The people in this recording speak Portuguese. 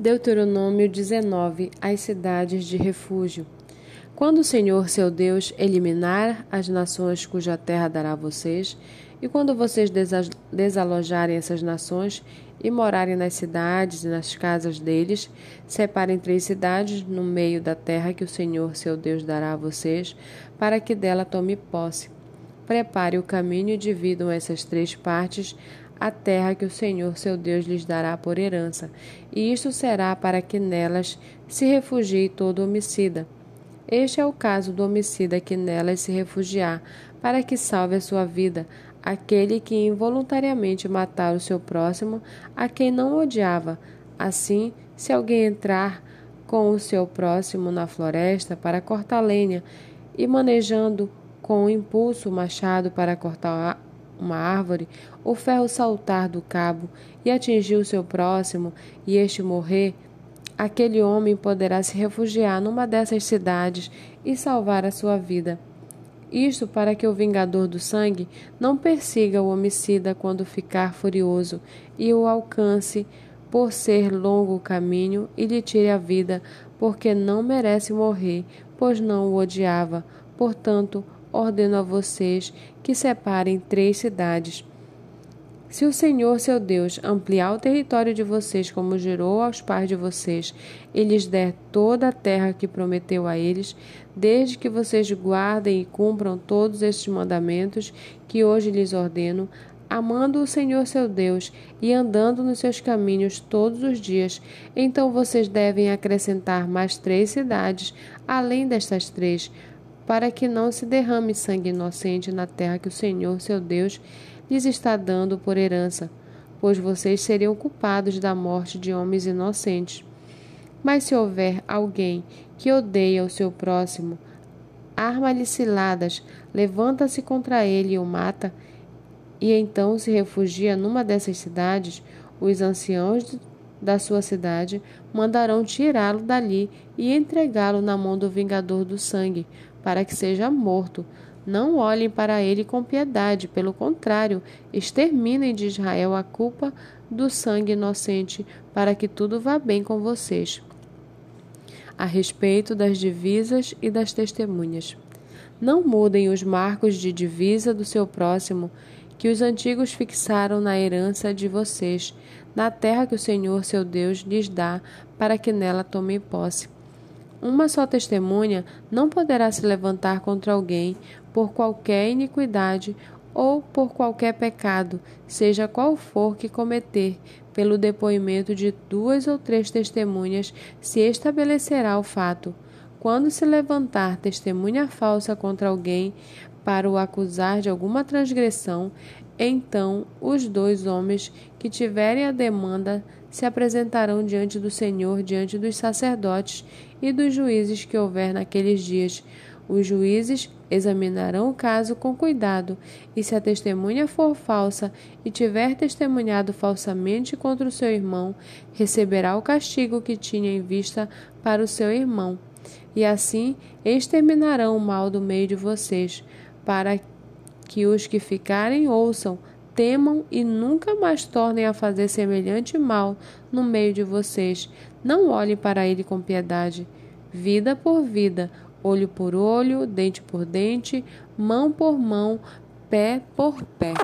Deuteronômio 19, as cidades de refúgio. Quando o Senhor, seu Deus, eliminar as nações cuja terra dará a vocês, e quando vocês desalojarem essas nações e morarem nas cidades e nas casas deles, separem 3 cidades no meio da terra que o Senhor, seu Deus, dará a vocês, para que dela tome posse. Prepare o caminho e dividam essas 3 partes a terra que o Senhor, seu Deus, lhes dará por herança, e isto será para que nelas se refugie todo homicida. Este é o caso do homicida que nelas se refugiar, para que salve a sua vida, aquele que involuntariamente matar o seu próximo, a quem não odiava. Assim, se alguém entrar com o seu próximo na floresta para cortar lenha, e manejando com impulso o machado para cortar uma árvore, o ferro saltar do cabo e atingir o seu próximo, e este morrer, aquele homem poderá se refugiar numa dessas cidades e salvar a sua vida. Isto para que o vingador do sangue não persiga o homicida quando ficar furioso e o alcance por ser longo o caminho e lhe tire a vida, porque não merece morrer, pois não o odiava. Portanto, ordeno a vocês que separem 3 cidades. Se o Senhor, seu Deus, ampliar o território de vocês como jurou aos pais de vocês, e lhes der toda a terra que prometeu a eles, desde que vocês guardem e cumpram todos estes mandamentos que hoje lhes ordeno, amando o Senhor, seu Deus, e andando nos seus caminhos todos os dias, então vocês devem acrescentar mais 3 cidades, além destas 3, para que não se derrame sangue inocente na terra que o Senhor, seu Deus, lhes está dando por herança, pois vocês seriam culpados da morte de homens inocentes. Mas se houver alguém que odeia o seu próximo, arma-lhe ciladas, levanta-se contra ele e o mata, e então se refugia numa dessas cidades, os anciãos da sua cidade mandarão tirá-lo dali e entregá-lo na mão do vingador do sangue, para que seja morto. Não olhem para ele com piedade, pelo contrário, exterminem de Israel a culpa do sangue inocente, para que tudo vá bem com vocês. A respeito das divisas e das testemunhas. Não mudem os marcos de divisa do seu próximo, que os antigos fixaram na herança de vocês, na terra que o Senhor, seu Deus, lhes dá, para que nela tomem posse. Uma só testemunha não poderá se levantar contra alguém por qualquer iniquidade ou por qualquer pecado, seja qual for que cometer. Pelo depoimento de 2 ou 3 testemunhas se estabelecerá o fato. Quando se levantar testemunha falsa contra alguém para o acusar de alguma transgressão, então os 2 homens que tiverem a demanda se apresentarão diante do Senhor, diante dos sacerdotes e dos juízes que houver naqueles dias. Os juízes examinarão o caso com cuidado, e se a testemunha for falsa e tiver testemunhado falsamente contra o seu irmão, receberá o castigo que tinha em vista para o seu irmão. E assim exterminarão o mal do meio de vocês, para que os que ficarem ouçam, temam e nunca mais tornem a fazer semelhante mal no meio de vocês. Não olhem para ele com piedade. Vida por vida, olho por olho, dente por dente, mão por mão, pé por pé.